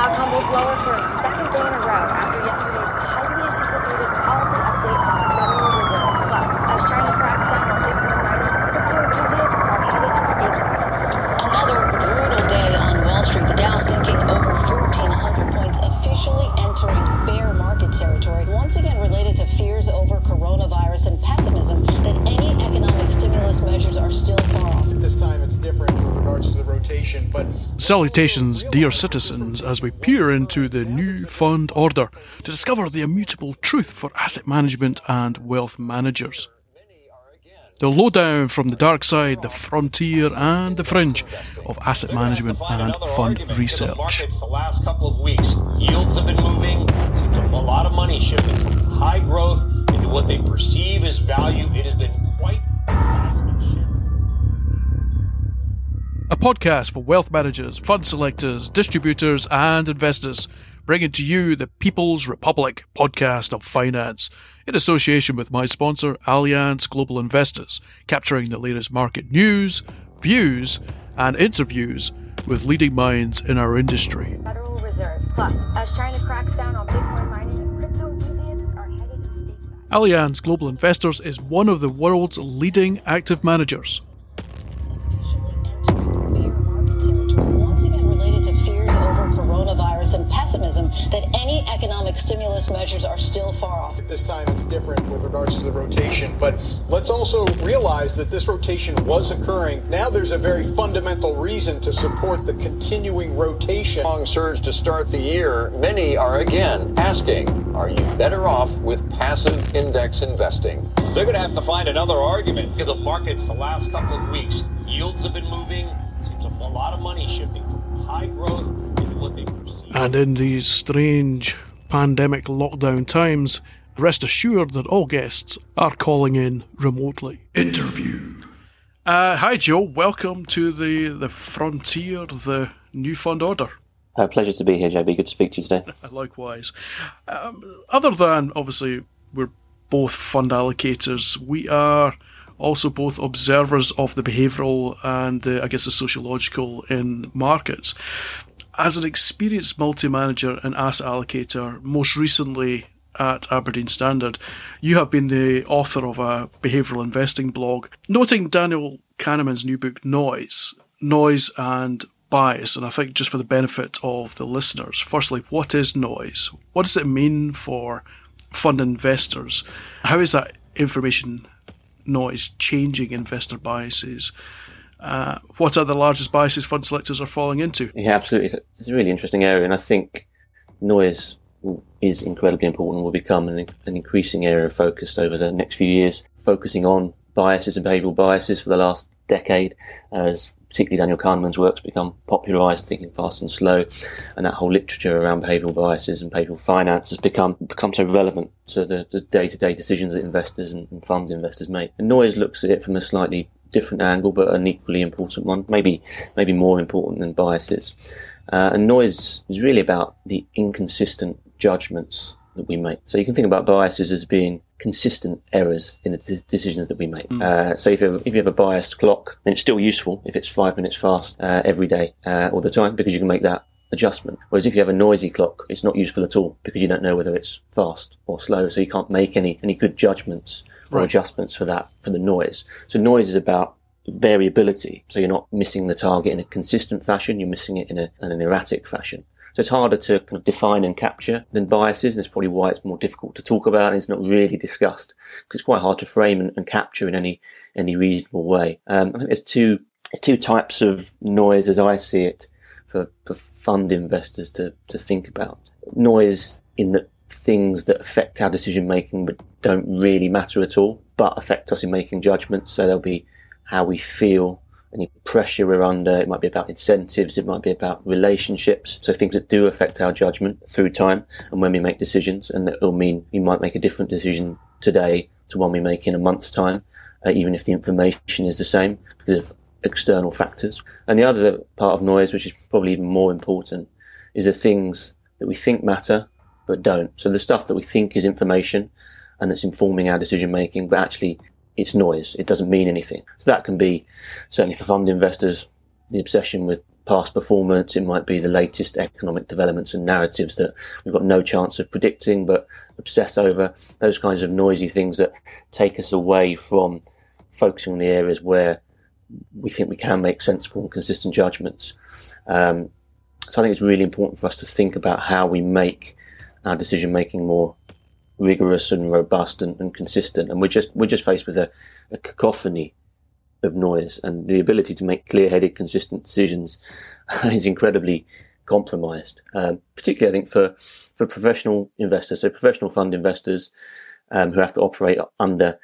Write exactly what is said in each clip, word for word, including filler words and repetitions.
Dow tumbles lower for a second day in a row after yesterday's highly anticipated policy update from the Federal Reserve. Plus, as China cracks down on Bitcoin mining, crypto enthusiasts are headed stateside. Another brutal day on Wall Street. The Dow sinking over fourteen hundred points, officially entering bear market territory. Once again, related to fears over coronavirus and pessimism that any economic stimulus measures are still far off. This time, it's different with regards to the rotation, but. Salutations, dear citizens, as we peer into the New Fund Order to discover the immutable truth for asset management and wealth managers. The lowdown from the dark side, the frontier and the fringe of asset management and fund research. The markets the last couple of weeks, yields have been moving, a lot of money shifting from high growth into what they perceive as value. It has been quite a seismic shift. A podcast for wealth managers, fund selectors, distributors and investors, bringing to you the People's Republic podcast of finance in association with my sponsor, Allianz Global Investors, capturing the latest market news, views and interviews with leading minds in our industry. Federal Reserve. Plus, as China cracks down on Bitcoin mining, crypto enthusiasts are headed stateside. Allianz Global Investors is one of the world's leading active managers. And pessimism that any economic stimulus measures are still far off. At this time, it's different with regards to the rotation, but let's also realize that this rotation was occurring. Now there's a very fundamental reason to support the continuing rotation. Strong surge to start the year. Many are again asking, are you better off with passive index investing? They're going to have to find another argument. The markets the last couple of weeks, yields have been moving. Seems a lot of money shifting from high growth. And in these strange pandemic lockdown times, rest assured that all guests are calling in remotely. Interview. Uh, hi, Joe. Welcome to the, the frontier, the New Fund Order. A pleasure to be here, J B. Good to speak to you today. Likewise. Um, other than, obviously, we're both fund allocators, we are also both observers of the behavioural and, uh, I guess, the sociological in markets. As an experienced multi-manager and asset allocator, most recently at Aberdeen Standard, you have been the author of a behavioural investing blog, noting Daniel Kahneman's new book, Noise, Noise and Bias. And I think just for the benefit of the listeners, firstly, what is noise? What does it mean for fund investors? How is that information noise changing investor biases? Uh, what are the largest biases fund selectors are falling into? Yeah, absolutely. It's a, it's a really interesting area, and I think noise is incredibly important and will become an, an increasing area of focus over the next few years, focusing on biases and behavioural biases for the last decade, as particularly Daniel Kahneman's work's become popularised, Thinking Fast and Slow, and that whole literature around behavioural biases and behavioural finance has become become so relevant to the, the day-to-day decisions that investors and, and fund investors make. And noise looks at it from a slightly different angle, but an equally important one, maybe maybe more important than biases. Uh, and noise is really about the inconsistent judgments that we make. So you can think about biases as being consistent errors in the d- decisions that we make. Mm. Uh, so if you, have, if you have a biased clock, then it's still useful if it's five minutes fast uh, every day, uh, all the time, because you can make that adjustment. Whereas if you have a noisy clock, it's not useful at all because you don't know whether it's fast or slow, so you can't make any, any good judgments or adjustments for that, for the noise. So noise is about variability. So you're not missing the target in a consistent fashion, you're missing it in, a, in an erratic fashion. So it's harder to kind of define and capture than biases, and that's probably why it's more difficult to talk about and it's not really discussed, because it's quite hard to frame and, and capture in any any reasonable way. Um, I think there's two there's two types of noise as I see it for, for fund investors to, to think about. Noise in that things that affect our decision making but don't really matter at all, but affect us in making judgments. So there'll be how we feel, any pressure we're under. It might be about incentives, it might be about relationships. So things that do affect our judgment through time and when we make decisions, and that will mean we might make a different decision today to one we make in a month's time, uh, even if the information is the same because of external factors. And the other part of noise, which is probably even more important, is the things that we think matter but don't. So the stuff that we think is information and that's informing our decision making, but actually it's noise. It doesn't mean anything. So that can be, certainly for fund investors, the obsession with past performance. It might be the latest economic developments and narratives that we've got no chance of predicting but obsess over. Those kinds of noisy things that take us away from focusing on the areas where we think we can make sensible and consistent judgments. Um, so I think it's really important for us to think about how we make our decision-making more rigorous and robust and, and consistent. And we're just we're just faced with a, a cacophony of noise, and the ability to make clear-headed, consistent decisions is incredibly compromised, um, particularly, I think, for, for professional investors, so professional fund investors um, who have to operate under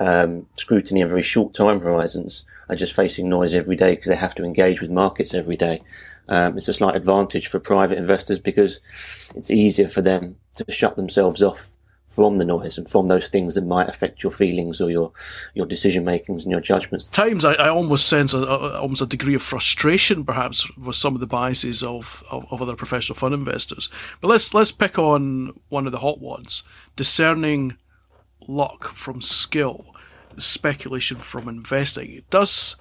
um, scrutiny and very short time horizons are just facing noise every day because they have to engage with markets every day. Um, it's a slight advantage for private investors because it's easier for them to shut themselves off from the noise and from those things that might affect your feelings or your, your decision makings and your judgments. At times, I, I almost sense a, a, almost a degree of frustration, perhaps, with some of the biases of, of, of other professional fund investors. But let's let's pick on one of the hot ones: discerning luck from skill, speculation from investing. Does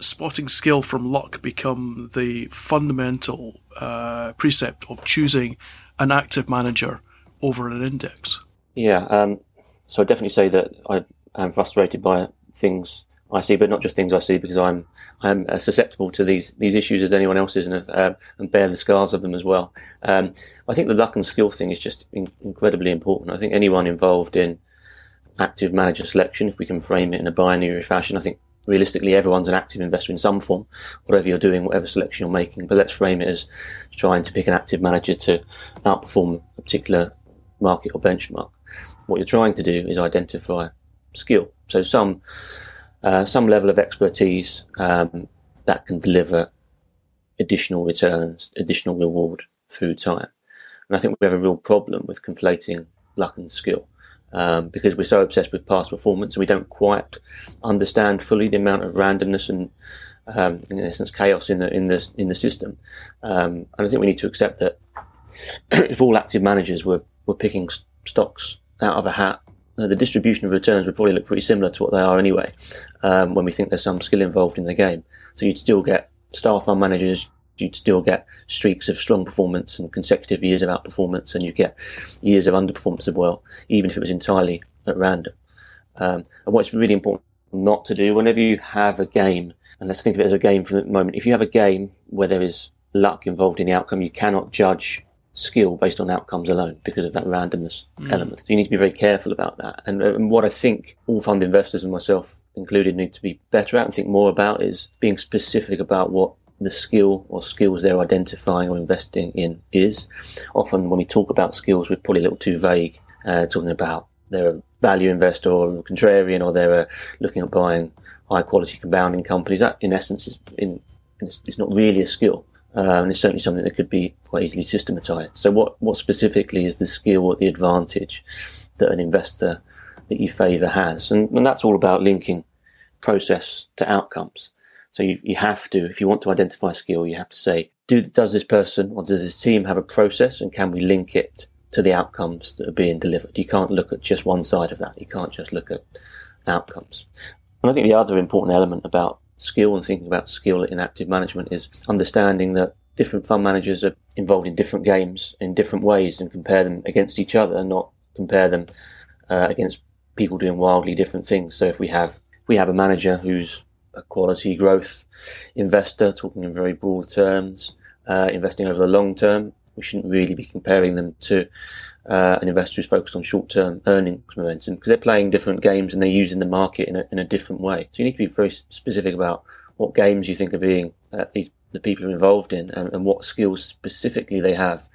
spotting skill from luck become the fundamental uh, precept of choosing an active manager over an index? Yeah, um, so I definitely say that I am frustrated by things I see, but not just things I see, because I'm I'm as susceptible to these these issues as anyone else is, and uh, and bear the scars of them as well. Um, I think the luck and skill thing is just in- incredibly important. I think anyone involved in active manager selection, if we can frame it in a binary fashion, I think realistically everyone's an active investor in some form, whatever you're doing, whatever selection you're making. But let's frame it as trying to pick an active manager to outperform a particular market or benchmark. What you're trying to do is identify skill, so some uh, some level of expertise um, that can deliver additional returns, additional reward through time. And I think we have a real problem with conflating luck and skill um, because we're so obsessed with past performance and we don't quite understand fully the amount of randomness and um, in essence chaos in the in the in the system. Um, and I think we need to accept that if all active managers were We're picking stocks out of a hat, now, the distribution of returns would probably look pretty similar to what they are anyway, um, when we think there's some skill involved in the game. So you'd still get star fund managers, you'd still get streaks of strong performance and consecutive years of outperformance, and you get years of underperformance as well, even if it was entirely at random. Um, and what's really important not to do whenever you have a game, and let's think of it as a game for the moment, if you have a game where there is luck involved in the outcome, you cannot judge skill based on outcomes alone because of that randomness mm. element. So you need to be very careful about that. And, and what I think all fund investors and myself included need to be better at and think more about is being specific about what the skill or skills they're identifying or investing in is. Often when we talk about skills, we're probably a little too vague, uh, talking about they're a value investor or a contrarian, or they're uh, looking at buying high quality compounding companies. That in essence is in, it's, it's not really a skill. Uh, and it's certainly something that could be quite easily systematized. So what, what specifically is the skill or the advantage that an investor that you favor has? And, and that's all about linking process to outcomes. So you, you have to, if you want to identify skill, you have to say, do, does this person or does this team have a process, and can we link it to the outcomes that are being delivered? You can't look at just one side of that. You can't just look at outcomes. And I think the other important element about skill and thinking about skill in active management is understanding that different fund managers are involved in different games in different ways, and compare them against each other, not compare them uh, against people doing wildly different things. So if we have we have a manager who's a quality growth investor, talking in very broad terms, uh, investing over the long term, we shouldn't really be comparing them to uh, an investor who's focused on short-term earnings momentum, because they're playing different games and they're using the market in a, in a different way. So you need to be very specific about what games you think are being uh, the, the people are involved in, and, and what skills specifically they have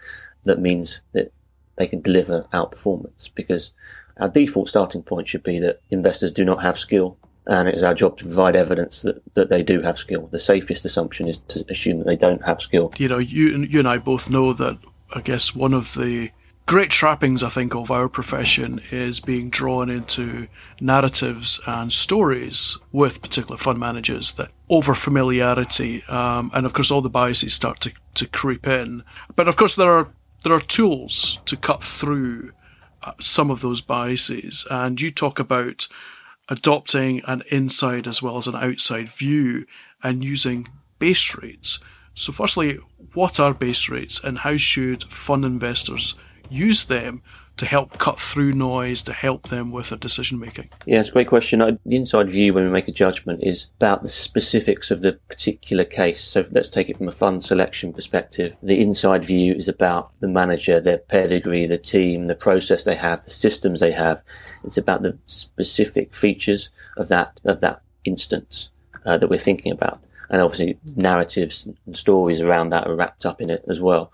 that means that they can deliver outperformance. Because our default starting point should be that investors do not have skill, and it is our job to provide evidence that, that they do have skill. The safest assumption is to assume that they don't have skill. You know, you and you and I both know that, I guess, one of the great trappings, I think, of our profession is being drawn into narratives and stories with particular fund managers, that over-familiarity, um, and, of course, all the biases start to, to creep in. But, of course, there are there are tools to cut through some of those biases. And you talk about adopting an inside as well as an outside view and using base rates So firstly, what are base rates and how should fund investors use them to help cut through noise, to help them with their decision making? Yeah, it's a great question. The inside view when we make a judgment is about the specifics of the particular case. So let's take it from a fund selection perspective. The inside view is about the manager, their pedigree, the team, the process they have, the systems they have. It's about the specific features of that of that instance uh, that we're thinking about. And obviously narratives and stories around that are wrapped up in it as well.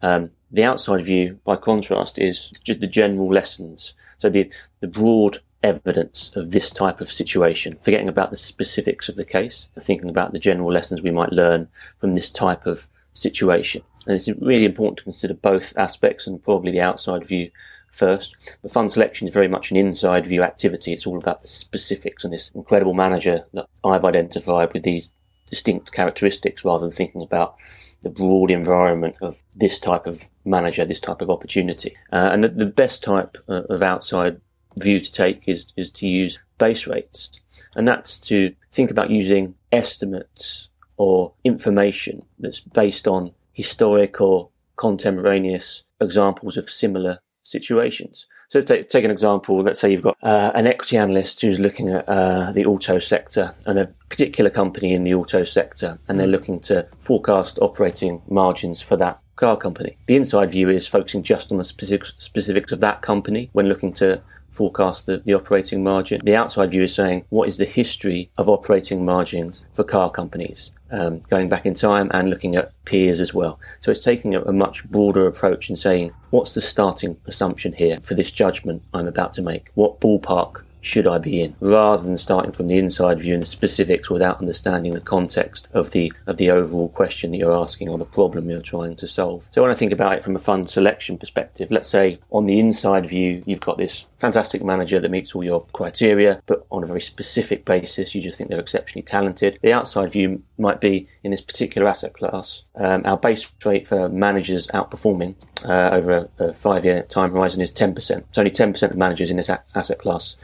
Um, the outside view, by contrast, is just the general lessons. So the the broad evidence of this type of situation, forgetting about the specifics of the case, thinking about the general lessons we might learn from this type of situation. And it's really important to consider both aspects and probably the outside view first. But fund selection is very much an inside view activity. It's all about the specifics and this incredible manager that I've identified with these distinct characteristics, rather than thinking about the broad environment of this type of manager, this type of opportunity. Uh, and the, the best type uh, of outside view to take is, is to use base rates. And that's to think about using estimates or information that's based on historic or contemporaneous examples of similar situations. So let's take, take an example. Let's say you've got uh, an equity analyst who's looking at uh, the auto sector and a particular company in the auto sector, and they're looking to forecast operating margins for that car company. The inside view is focusing just on the specific, specifics of that company when looking to forecast the, the operating margin. The outside view is saying, what is the history of operating margins for car companies, um, going back in time and looking at peers as well. So it's taking a, a much broader approach and saying, what's the starting assumption here for this judgment I'm about to make? What ballpark should I be in? Rather than starting from the inside view and the specifics without understanding the context of the of the overall question that you're asking or the problem you're trying to solve. So when I think about it from a fund selection perspective, let's say on the inside view, you've got this fantastic manager that meets all your criteria, but on a very specific basis, you just think they're exceptionally talented. The outside view might be in this particular asset class. Um, our base rate for managers outperforming uh, over a, a five-year time horizon is ten percent. It's only ten percent of managers in this a- asset class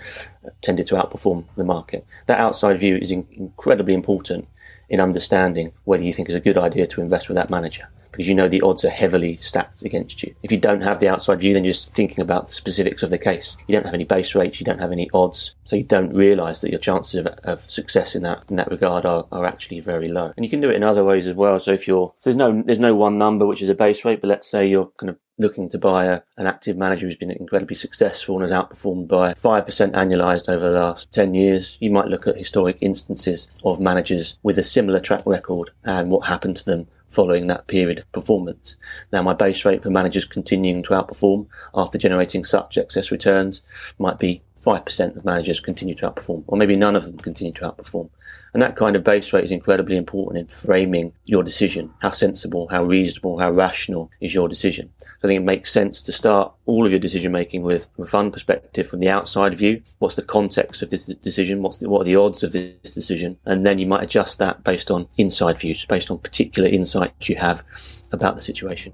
tended to outperform the market. That outside view is in- incredibly important in understanding whether you think it's a good idea to invest with that manager, because you know the odds are heavily stacked against you. If you don't have the outside view, then you're just thinking about the specifics of the case. You don't have any base rates, you don't have any odds, so you don't realise that your chances of, of success in that in that regard are, are actually very low. And you can do it in other ways as well. So if you're so there's no there's no one number which is a base rate, but let's say you're kind of looking to buy a, an active manager who's been incredibly successful and has outperformed by five percent annualised over the last ten years, you might look at historic instances of managers with a similar track record and what happened to them following that period of performance. Now, my base rate for managers continuing to outperform after generating such excess returns might be five percent of managers continue to outperform, or maybe none of them continue to outperform. And that kind of base rate is incredibly important in framing your decision. How sensible, how reasonable, how rational is your decision? I think it makes sense to start all of your decision making with, from a fund perspective, from the outside view. What's the context of this decision? What's the, what are the odds of this decision? And then you might adjust that based on inside views, based on particular insights you have about the situation.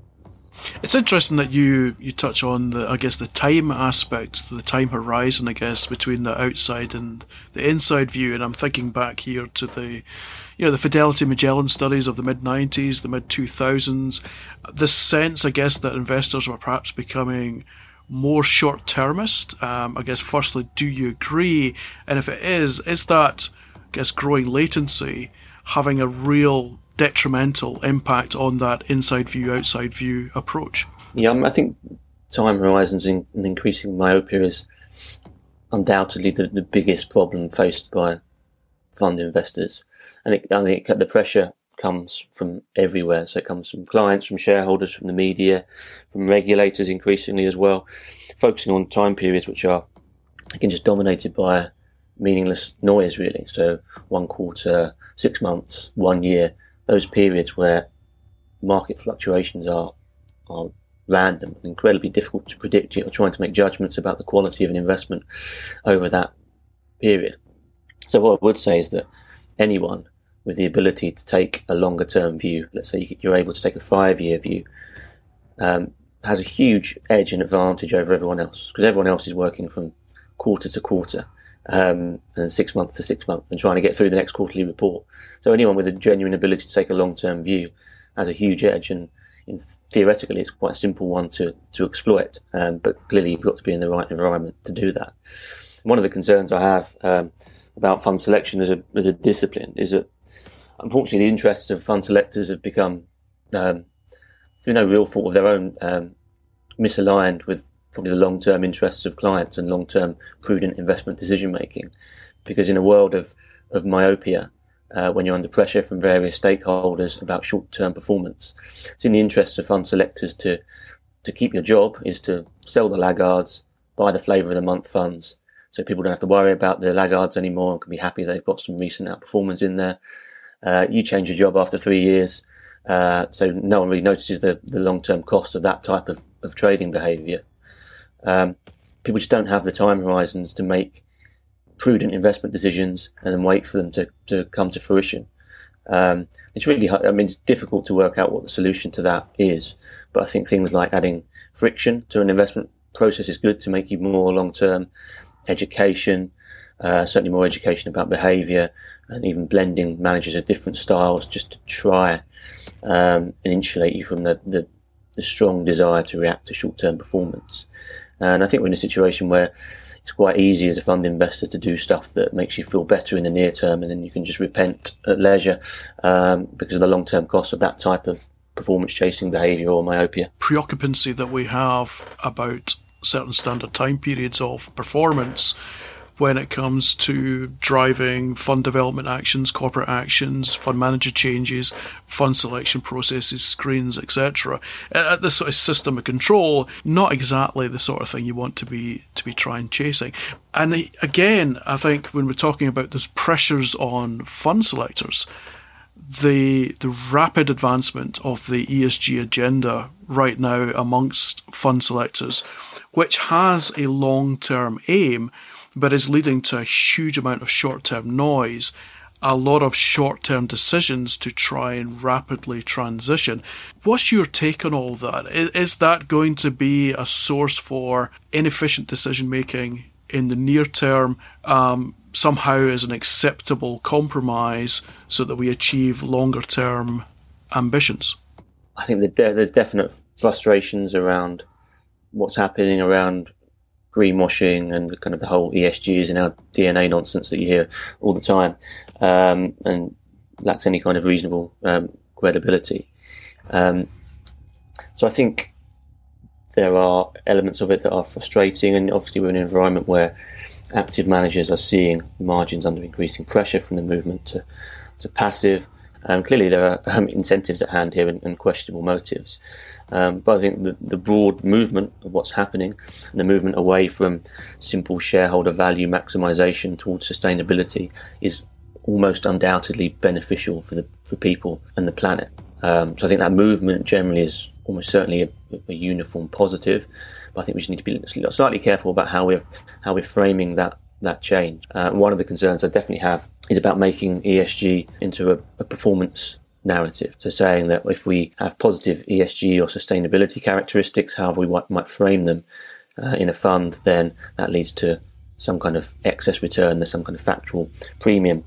It's interesting that you, you touch on, the I guess, the time aspect, the time horizon, I guess, between the outside and the inside view. And I'm thinking back here to the, you know, the Fidelity Magellan studies of the mid nineties, the mid two thousands. This sense, I guess, that investors were perhaps becoming more short-termist. Um, I guess, firstly, do you agree? And if it is, is that, I guess, growing latency having a real detrimental impact on that inside view, outside view approach? Yeah, I think time horizons and increasing myopia is undoubtedly the, the biggest problem faced by fund investors. And it, I think the pressure comes from everywhere. So it comes from clients, from shareholders, from the media, from regulators increasingly as well, focusing on time periods which are again just dominated by meaningless noise really. So one quarter, six months, one year, those periods where market fluctuations are are random and incredibly difficult to predict or trying to make judgments about the quality of an investment over that period. So what I would say is that anyone with the ability to take a longer term view, let's say you're able to take a five-year view, um, has a huge edge and advantage over everyone else, because everyone else is working from quarter to quarter. um, and six month to six month, and trying to get through the next quarterly report. So anyone with a genuine ability to take a long-term view has a huge edge, and in, theoretically it's quite a simple one to, to exploit, um, but clearly you've got to be in the right environment to do that. One of the concerns I have um, about fund selection as a as a discipline is that, unfortunately, the interests of fund selectors have become, um, through no real fault of their own, um, misaligned with probably the long-term interests of clients and long-term prudent investment decision-making. Because in a world of, of myopia, uh, when you're under pressure from various stakeholders about short-term performance, it's in the interests of fund selectors to, to keep your job is to sell the laggards, buy the flavour of the month funds, so people don't have to worry about the laggards anymore and can be happy they've got some recent outperformance in there. Uh, you change your job after three years, uh, so no one really notices the, the long-term cost of that type of, of trading behaviour. Um, people just don't have the time horizons to make prudent investment decisions and then wait for them to, to come to fruition. Um, it's really, I mean, it's difficult to work out what the solution to that is, but I think things like adding friction to an investment process is good to make you more long-term. Education, uh, certainly more education about behaviour, and even blending managers of different styles just to try um, and insulate you from the, the, the strong desire to react to short-term performance. And I think we're in a situation where it's quite easy as a fund investor to do stuff that makes you feel better in the near term, and then you can just repent at leisure um, because of the long-term cost of that type of performance-chasing behaviour or myopia. Preoccupancy that we have about certain standard time periods of performance when it comes to driving fund development actions, corporate actions, fund manager changes, fund selection processes, screens, et cetera. Uh, this sort of system of control, not exactly the sort of thing you want to be to be trying chasing. And the, again, I think when we're talking about those pressures on fund selectors, the the rapid advancement of the E S G agenda right now amongst fund selectors, which has a long-term aim, but is leading to a huge amount of short-term noise, a lot of short-term decisions to try and rapidly transition. What's your take on all that? Is that going to be a source for inefficient decision-making in the near term, um, somehow as an acceptable compromise so that we achieve longer-term ambitions? I think that there's definite frustrations around what's happening around greenwashing and kind of the whole E S G is in our D N A nonsense that you hear all the time, um, and lacks any kind of reasonable um, credibility. Um, so I think there are elements of it that are frustrating, and obviously we're in an environment where active managers are seeing margins under increasing pressure from the movement to, to passive. Um, clearly, there are um, incentives at hand here and, and questionable motives. Um, but I think the, the broad movement of what's happening, and the movement away from simple shareholder value maximisation towards sustainability, is almost undoubtedly beneficial for the for people and the planet. Um, so I think that movement generally is almost certainly a, a uniform positive. But I think we just need to be slightly careful about how we're how we're framing that. that change. Uh, one of the concerns I definitely have is about making E S G into a, a performance narrative. So saying that if we have positive E S G or sustainability characteristics, however we w- might frame them uh, in a fund, then that leads to some kind of excess return. There's some kind of factual premium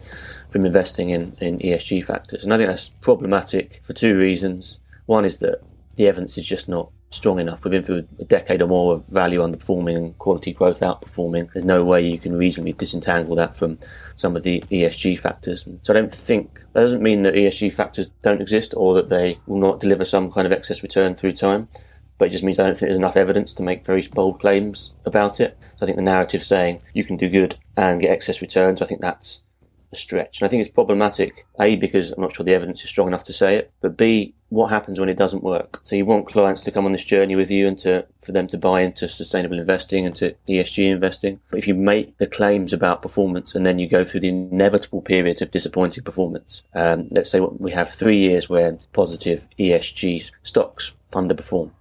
from investing in, in E S G factors. And I think that's problematic for two reasons. One is that the evidence is just not strong enough. We've been through a decade or more of value underperforming and quality growth outperforming. There's no way you can reasonably disentangle that from some of the E S G factors. So I don't think, that doesn't mean that E S G factors don't exist or that they will not deliver some kind of excess return through time, but it just means I don't think there's enough evidence to make very bold claims about it. So I think the narrative saying you can do good and get excess returns, I think that's a stretch. And I think it's problematic, A, because I'm not sure the evidence is strong enough to say it, but B, what happens when it doesn't work? So you want clients to come on this journey with you and to for them to buy into sustainable investing and to E S G investing. But if you make the claims about performance and then you go through the inevitable period of disappointing performance, um, let's say we have three years where positive E S G stocks underperform.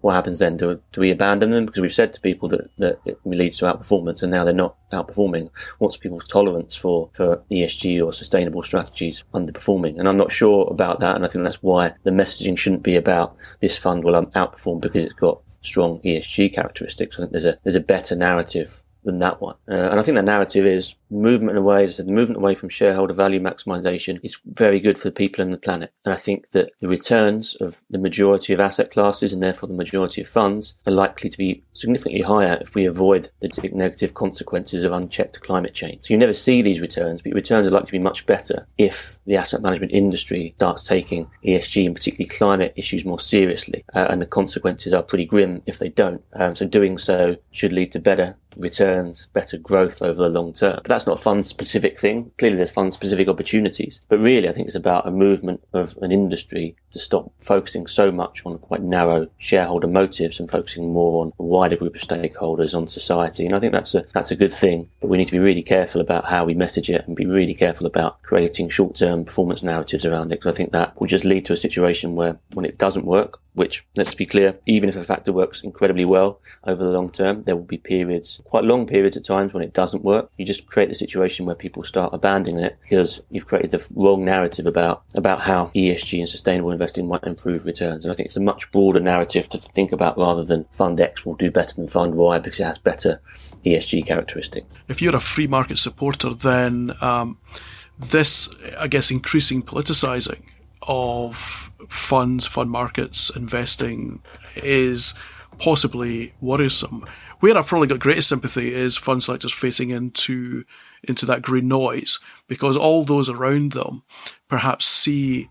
What happens then? Do, do we abandon them? Because we've said to people that, that it leads to outperformance and now they're not outperforming. What's people's tolerance for, for E S G or sustainable strategies underperforming? And I'm not sure about that. And I think that's why the messaging shouldn't be about this fund will outperform because it's got strong E S G characteristics. I think there's a, there's a better narrative than that one. Uh, and I think that narrative is movement away, as I said, the movement away from shareholder value maximization is very good for the people and the planet. And I think that the returns of the majority of asset classes and therefore the majority of funds are likely to be significantly higher if we avoid the negative consequences of unchecked climate change. So you never see these returns, but your returns are likely to be much better if the asset management industry starts taking E S G and particularly climate issues more seriously. Uh, and the consequences are pretty grim if they don't. Um, so doing so should lead to better returns, better growth over the long term. But that's not a fund-specific thing. Clearly there's fund-specific opportunities. But really I think it's about a movement of an industry to stop focusing so much on quite narrow shareholder motives and focusing more on a wider group of stakeholders, on society. And I think that's a that's a good thing. But we need to be really careful about how we message it and be really careful about creating short-term performance narratives around it, because I think that will just lead to a situation where when it doesn't work, which, let's be clear, even if a factor works incredibly well over the long term, there will be periods, quite long periods at times, when it doesn't work. You just create the situation where people start abandoning it because you've created the wrong narrative about, about how E S G and sustainable investing might improve returns. And I think it's a much broader narrative to think about rather than Fund X will do better than Fund Y because it has better E S G characteristics. If you're a free market supporter, then um, this, I guess, increasing politicising of funds, fund markets, investing is possibly worrisome. Where I've probably got greatest sympathy is fund selectors facing into into that green noise, because all those around them perhaps see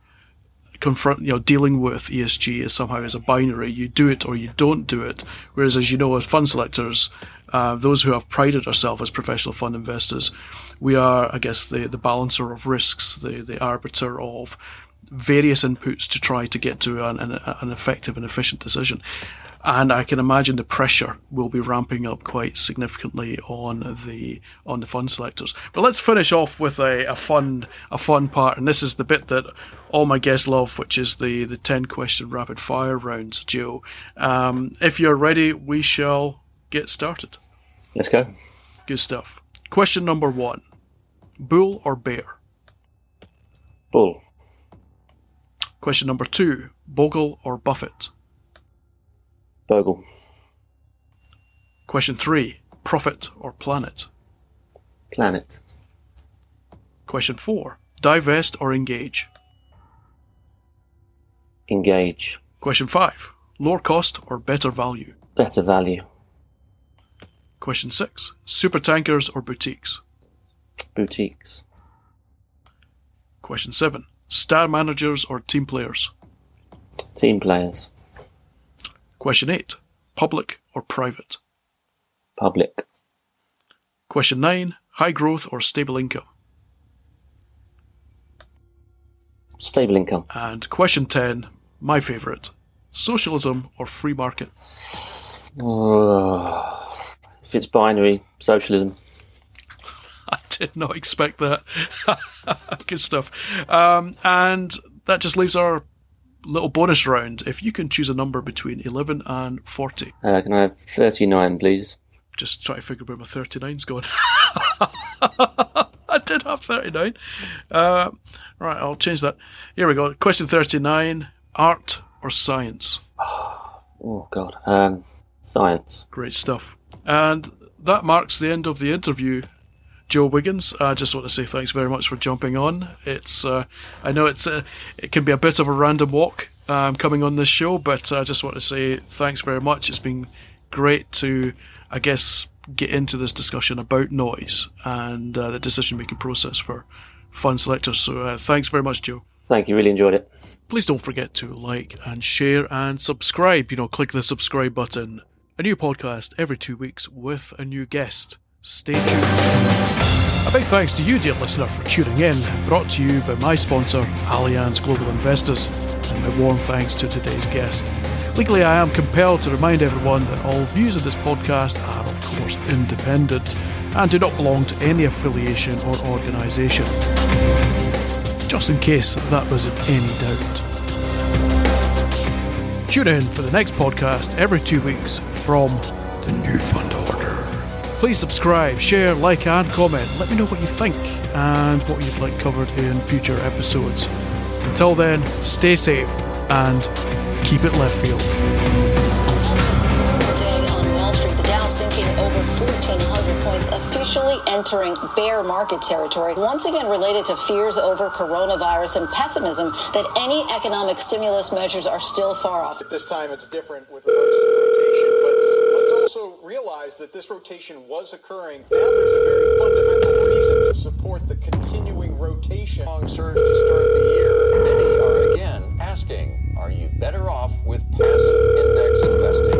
confront you know dealing with E S G as somehow as a binary. You do it or you don't do it. Whereas, as you know, as fund selectors, uh, those who have prided ourselves as professional fund investors, we are, I guess, the the balancer of risks, the the arbiter of various inputs to try to get to an, an, an effective and efficient decision. And I can imagine the pressure will be ramping up quite significantly on the on the fund selectors. But let's finish off with a, a fun a fun part, and this is the bit that all my guests love, which is the the ten question rapid fire rounds. Joe, um, if you're ready, we shall get started. Let's go. Good stuff. Question number one: bull or bear? Bull. Question number two, Bogle or Buffett? Bogle. Question three, profit or planet? Planet. Question four, divest or engage? Engage. Question five, lower cost or better value? Better value. Question six, supertankers or boutiques? Boutiques. Question seven, star managers or team players? Team players. Question eight. Public or private? Public. Question nine. High growth or stable income? Stable income. And question ten. My favourite. Socialism or free market? Oh, if it's binary, socialism. I did not expect that. Good stuff. Um, and that just leaves our little bonus round. If you can choose a number between eleven and forty. Uh, can I have thirty-nine, please? Just try to figure out where my thirty-nine's gone. I did have thirty-nine. Uh, right, I'll change that. Here we go. Question thirty-nine. Art or science? Oh, God. Um, science. Great stuff. And that marks the end of the interview. Joe Wiggins, I just want to say thanks very much for jumping on. It's uh, I know it's uh, it can be a bit of a random walk um, coming on this show, but I just want to say thanks very much. It's been great to, I guess, get into this discussion about noise and uh, the decision-making process for fund selectors. So uh, thanks very much, Joe. Thank you. Really enjoyed it. Please don't forget to like and share and subscribe. You know, click the subscribe button. A new podcast every two weeks with a new guest. Stay tuned. A big thanks to you, dear listener, for tuning in, brought to you by my sponsor, Allianz Global Investors, and my warm thanks to today's guest. Legally, I am compelled to remind everyone that all views of this podcast are, of course, independent and do not belong to any affiliation or organisation, just in case that was in any doubt. Tune in for the next podcast every two weeks from the New Fund Order. Please subscribe, share, like and comment. Let me know what you think and what you'd like covered in future episodes. Until then, stay safe and keep it left field. now sinking over fourteen hundred points, officially entering bear market territory, once again related to fears over coronavirus and pessimism that any economic stimulus measures are still far off. At this time, it's different with the rotation, but let's also realize that this rotation was occurring. Now there's a very fundamental reason to support the continuing rotation. Long surge to start the year. Many are again asking, are you better off with passive index investing?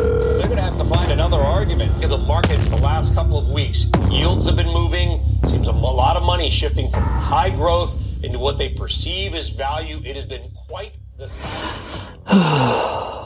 They're going to have to find another argument. The markets the last couple of weeks, yields have been moving. Seems a lot of money shifting from high growth into what they perceive as value. It has been quite the size.